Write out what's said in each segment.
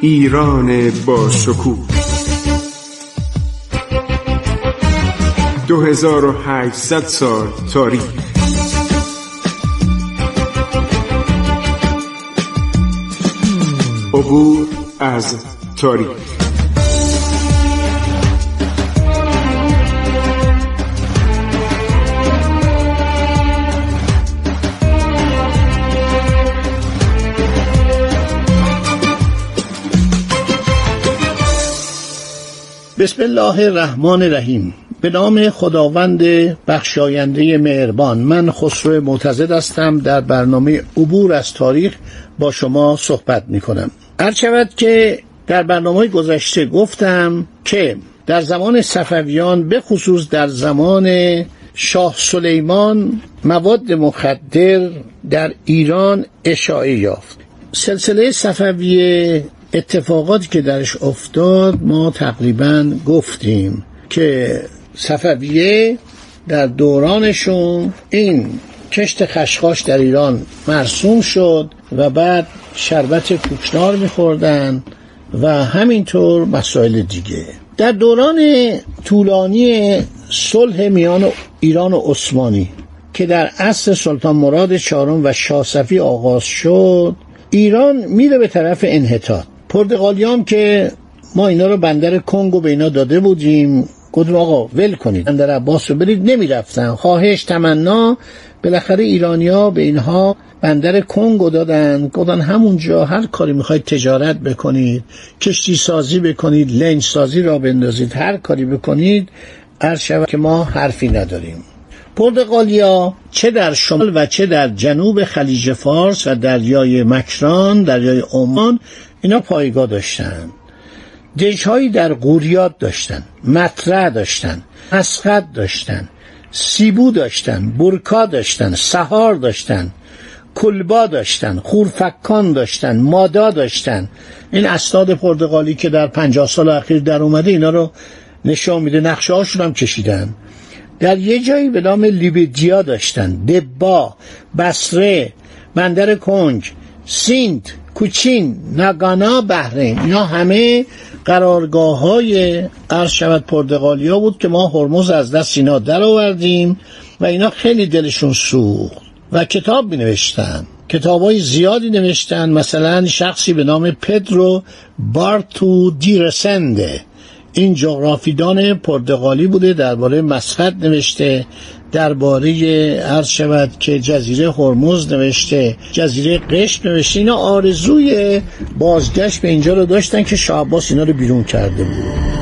ایران با شکوه 2800 سال تاریخ. عبور از تاریخ. بسم الله الرحمن الرحیم. به نام خداوند بخشاینده مهربان. من خسرو معتضد هستم، در برنامه عبور از تاریخ با شما صحبت می کنم. هرچند که در برنامه گذشته گفتم که در زمان صفویان، به خصوص در زمان شاه سلیمان، مواد مخدر در ایران اشاعه یافت. سلسله صفویه، اتفاقاتی که درش افتاد، ما تقریبا گفتیم که صفویه در دورانشون این کشت خشخاش در ایران مرسوم شد و بعد شربت کوکنار می‌خوردن و همینطور مسائل دیگه. در دوران طولانی صلح میان ایران و عثمانی که در عصر سلطان مراد چهارم و شاه صفی آغاز شد، ایران میره به طرف انحطاط. پرتغالیام که ما اینا رو بندر کنگو به اینا داده بودیم، گفتم آقا ول کنید، بندر عباس رو برید، نمیرفتن. خواهش تمنا، بالاخره ایرانیا به اینها بندر کنگو دادن، گفتن همونجا هر کاری میخواید تجارت بکنید، کشتی سازی بکنید، لنج سازی را بندازید، هر کاری بکنید، عرض شود که ما حرفی نداریم. پرتغالیا چه در شمال و چه در جنوب خلیج فارس و دریای مکران، دریای عمان، اینا پایگاه داشتن، دژهایی در غوریات داشتن، مطرح داشتن، مسقط داشتن، سیبو داشتن، برکا داشتن، سهار داشتن، کلبا داشتن، خورفکان داشتن، مادا داشتن. این اسناد پرتغالی که در 50 سال اخیر در اومده اینا رو نشون میده، نقشه هاشون هم کشیدن. در یه جایی به نام لیبدیا داشتن، دبا، بصره، بندر کنگ، سیند، کوچین، ناگانا، بحرین. اینا همه قرارگاه های عرض شود پرتغالی ها بود که ما هرمز از دست اینا در آوردیم و اینا خیلی دلشون سوخت و کتاب می نوشتن. کتاب های زیادی نوشتن، مثلا شخصی به نام پدرو بارتو د رسنده، این جغرافیدان پرتغالی بوده، درباره مسقط نوشته، درباره عرض شود که جزیره هرمز نوشته، جزیره قشم نوشته. اینا آرزوی بازگشت به اینجا رو داشتن که شاه عباس اینا رو بیرون کرده بود.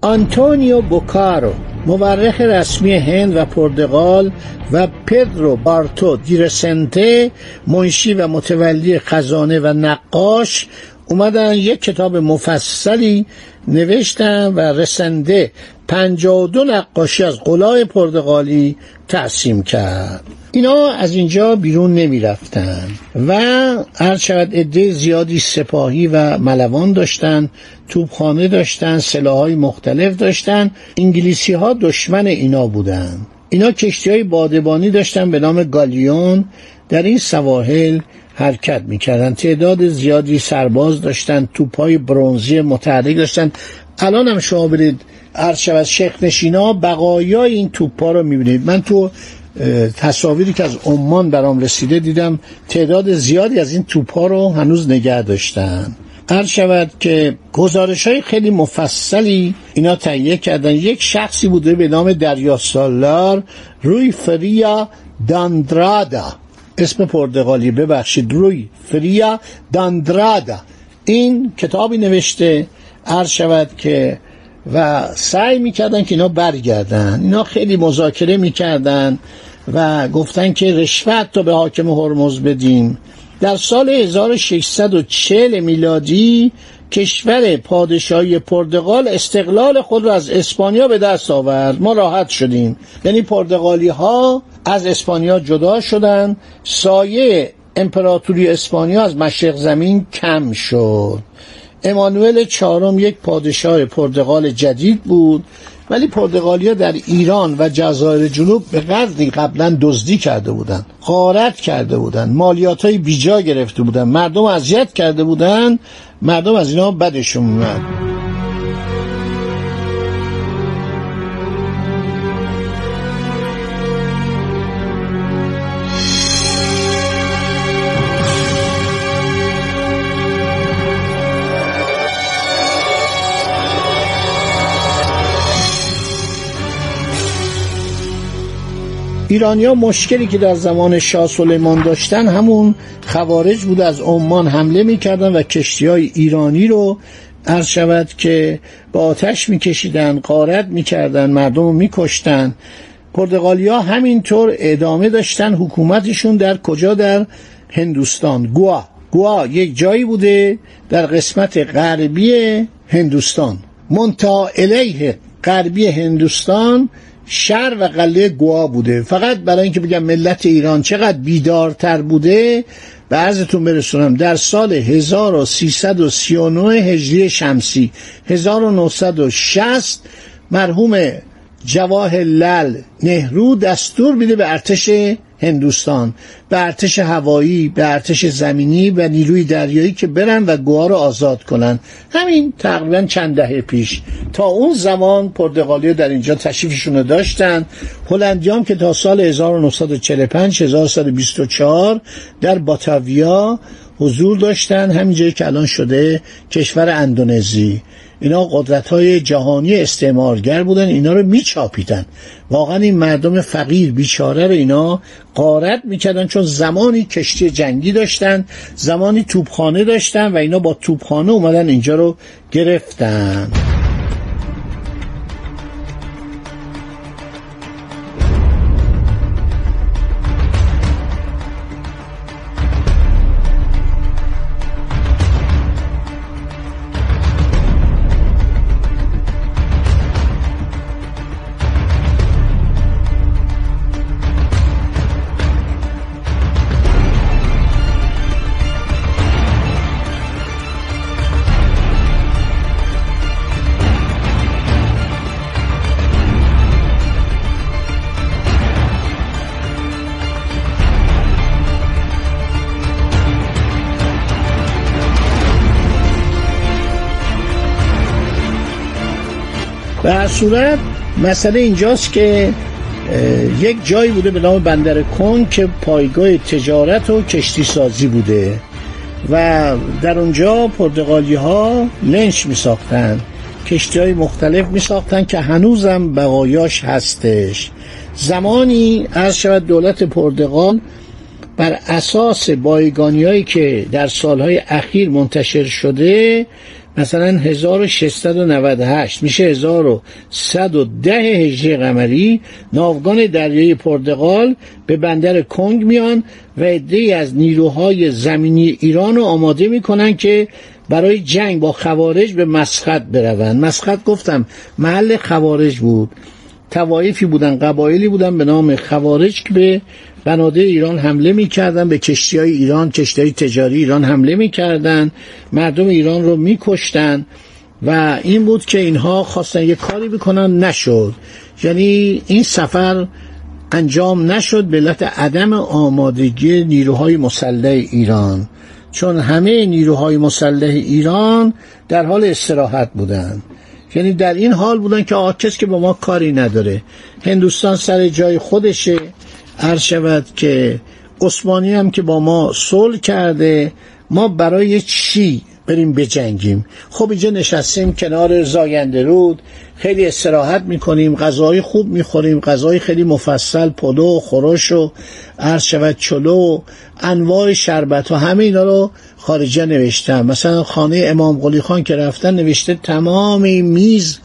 آنتونیو بوکارو، مورخ رسمی هند و پرتغال، و پدرو بارتو د رسنده، منشی و متولی خزانه و نقاش، اومدن یک کتاب مفصلی نوشتن و رسنده 52 نقاشی از قلاع پرتغالی تقسیم کرد. اینا از اینجا بیرون نمی رفتن و عرض شود عده زیادی سپاهی و ملوان داشتن، توپخانه داشتن، سلاح‌های مختلف داشتن. انگلیسی ها دشمن اینا بودن. اینا کشتی های بادبانی داشتن به نام گالیون، در این سواحل حرکت میکردن، تعداد زیادی سرباز داشتن، توپای برنزی متحرک داشتن. الان هم شما برید عرض شود شیخ نشینا، بقایای این توپا رو میبینید. من تو تصاویری که از عمان برام رسیده دیدم تعداد زیادی از این توپا رو هنوز نگه داشتن. عرض شود که گزارش‌های خیلی مفصلی اینا تهیه کردن. یک شخصی بوده به نام دریا سالار، روی فریا د آندرادا، اسم پرتغالی، ببخشید، روی فریا د آندرادا، این کتابی نوشته. عرض شود که و سعی میکردن که اینا برگردن. اینا خیلی مذاکره میکردن و گفتن که رشوت رو به حاکم هرمز بدیم. در سال 1640 میلادی کشور پادشاهی پرتغال استقلال خود را از اسپانیا به دست آورد. ما راحت شدیم، یعنی پرتغالی ها از اسپانیا جدا شدن، سایه امپراتوری اسپانیا از مشرق زمین کم شد. امانوئل 4 یک پادشاه پرتغال جدید بود، ولی پرتغالیا در ایران و جزایر جنوب به قدری قبلا دزدی کرده بودند، غارت کرده بودند، مالیاتای بیجا گرفته بودند، مردم اذیت کرده بودند، مردم از اینا بدشون میاد. ایرانی‌ها مشکلی که در زمان شاه سلیمان داشتن همون خوارج بود، از عمان حمله می‌کردن و کشتی‌های ایرانی رو عرض شود که با آتش می‌کشیدن، غارت می‌کردن، مردم رو می‌کشتن. پرتغالی‌ها همینطور ادامه داشتن حکومتشون در کجا؟ در هندوستان. گوا یک جایی بوده در قسمت غربی هندوستان، منتها الیه غربی هندوستان شهر و قلعه گوا بوده. فقط برای اینکه بگم ملت ایران چقدر بیدارتر بوده به عرضتون برسونم، در سال 1339 هجری شمسی 1960 مرحوم جواه لال نهرو دستور میده به ارتش هندوستان، به ارتش هوایی، به ارتش زمینی و نیروی دریایی که برن و گوا رو آزاد کنن. همین تقریبا چند دهه پیش. تا اون زمان پرتغالی‌ها در اینجا تشریفشون رو داشتن. هلندی‌ها که تا سال 1945 1924 در باتاویا حضور داشتن، همینجایی که الان شده کشور اندونزی. اینا قدرت‌های جهانی استعمارگر بودن، اینا رو میچاپیدن. واقعا این مردم فقیر بیچاره رو اینا غارت میکردن، چون زمانی کشتی جنگی داشتن، زمانی توپخانه داشتن و اینا با توپخانه اومدن اینجا رو گرفتن. در صورت مسئله اینجاست که یک جایی بوده به نام بندر کن که پایگاه تجارت و کشتی سازی بوده و در اونجا پرتغالی ها لنچ می ساختن، کشتی های مختلف می ساختن که هنوزم بقایاش هستش. زمانی عرض شود دولت پرتغال بر اساس بایگانی‌هایی که در سالهای اخیر منتشر شده، مثلا 1698 میشه 1110 هجری قمری، ناوگان دریایی پرتغال به بندر کنگ میان و عده‌ای از نیروهای زمینی ایران رو آماده میکنن که برای جنگ با خوارج به مسقط بروند. مسقط گفتم محل خوارج بود، توایفی بودن، قبایلی بودن به نام خوارج که به بنادر ایران حمله میکردن، به کشتی‌های ایران، کشتی‌های تجاری ایران حمله میکردن، مردم ایران رو میکشتن و این بود که اینها خواستن یه کاری بکنن، نشد. یعنی این سفر انجام نشد به علت عدم آمادگی نیروهای مسلح ایران، چون همه نیروهای مسلح ایران در حال استراحت بودند. یعنی در این حال بودن که آقا کس که با ما کاری نداره، هندوستان سر جای خودشه، عرض شود که عثمانی هم که با ما صلح کرده، ما برای چی بریم بجنگیم؟ خب اینجا نشستیم کنار زاینده رود، خیلی استراحت میکنیم، غذای خوب میخوریم، غذای خیلی مفصل، پلو، خورش و عرض شود چلو، انواع شربت و همه اینا رو خارجی نوشتن. مثلا خانه امام قلی خان که رفتن نوشته تمام این میز،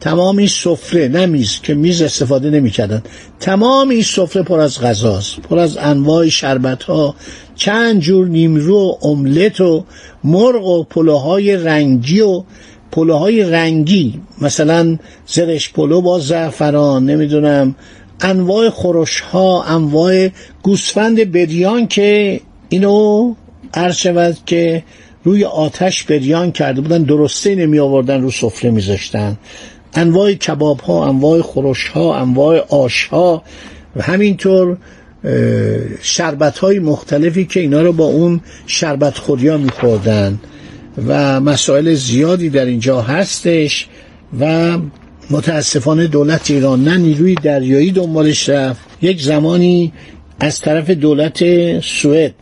تمام این سفره، نه میز که میز استفاده نمی‌کردن، تمام این سفره پر از غذاست، پر از انواع شربت‌ها، چند جور نیمرو و املت و مرغ و پلوهای رنگی و پلوهای رنگی، مثلا زرش پلو با زعفران، نمیدونم انواع خورش‌ها، انواع گوسفند بریان که اینو عرض شود که روی آتش بریان کرده بودن، درسته نمی آوردن رو سفره می ذاشتن. انواع کباب ها، انواع خورش ها، انواع آش ها و همینطور شربت های مختلفی که اینا رو با اون شربت خوری ها می خوردن و مسائل زیادی در اینجا هستش و متاسفانه دولت ایران نه نیروی دریایی دنبالش رفت. یک زمانی از طرف دولت سوئد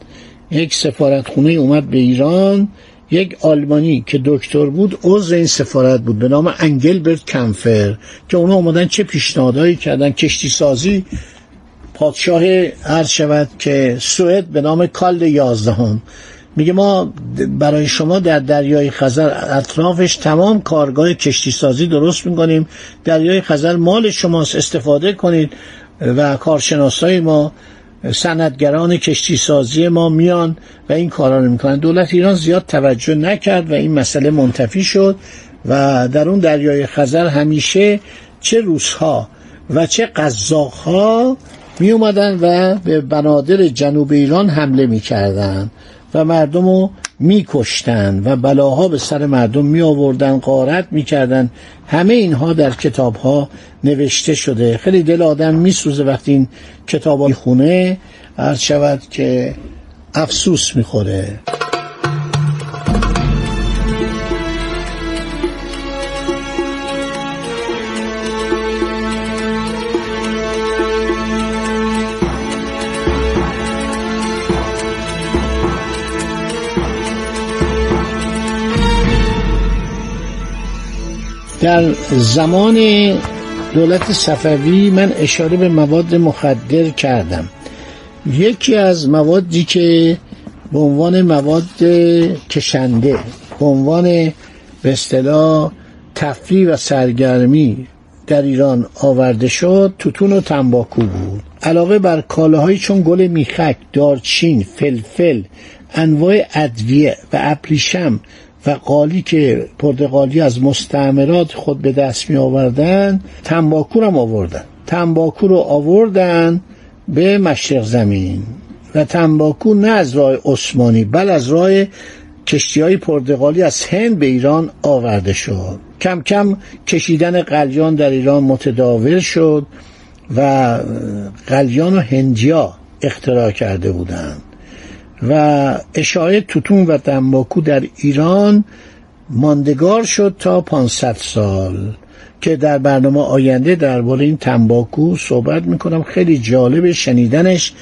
یک سفارتخونه اومد به ایران، یک آلمانی که دکتر بود عضو این سفارت بود به نام انگلبرت کمپفر، که اونا اومدن چه پیشنهادایی کردن. کشتی سازی پادشاه هر شود که سوئد به نام کال 11 هم میگه ما برای شما در دریای خزر اطرافش تمام کارگاه کشتی سازی درست میکنیم، دریای خزر مال شماست، استفاده کنید. و کارشناسای ما، صنعتگران کشتی سازی ما میان و این کارا رو میکنن. دولت ایران زیاد توجه نکرد و این مسئله منتفی شد و در اون دریای خزر همیشه چه روس‌ها و چه قزاق‌ها می اومدن و به بنادر جنوب ایران حمله میکردن و مردم رو میکشتن و بلاها به سر مردم می آوردن، غارت میکردن. همه اینها در کتابها نوشته شده. خیلی دل آدم میسوزه وقتی این کتابا میخونه، هر شود که افسوس میخوره. در زمان دولت صفوی من اشاره به مواد مخدر کردم. یکی از موادی که به عنوان مواد کشنده، به عنوان به اصطلاح تفریح و سرگرمی در ایران آورده شد، توتون و تنباکو بود. علاوه بر کالاهایی چون گل میخک، دارچین، فلفل، انواع ادویه و ابریشم و قالی که پرتغالی از مستعمرات خود به دست می آوردن، تنباکو رو آوردن. تنباکو رو آوردن به مشرق زمین و تنباکو نه از راه عثمانی بل از راه کشتی‌های پرتغالی از هند به ایران آورده شد. کم کم کشیدن قلیان در ایران متداول شد و قلیان و هندیا اختراع کرده بودند و اشاعه توتون و تنباکو در ایران ماندگار شد تا 500 سال که در برنامه آینده درباره این تنباکو صحبت میکنم. خیلی جالب شنیدنش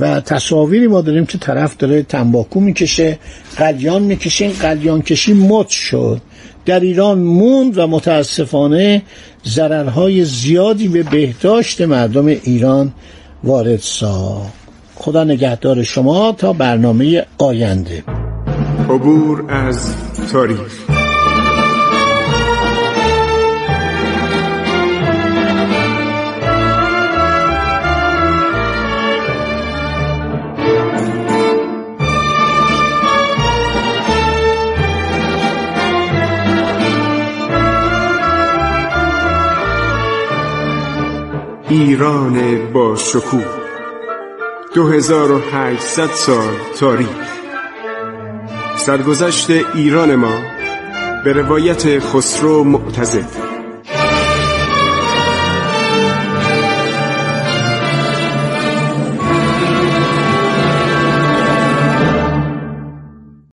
و تصاویری ما داریم که طرف داره تنباکو میکشه، قلیان میکشه. این قلیان کشی مد شد، در ایران موند و متاسفانه ضررهای زیادی به بهداشت مردم ایران وارد ساخت. خدا نگهدار شما تا برنامه آینده. عبور از تاریخ. ایران با شکوه، 2800 سال تاریخ. سرگذشت ایران ما به روایت خسرو معتضد.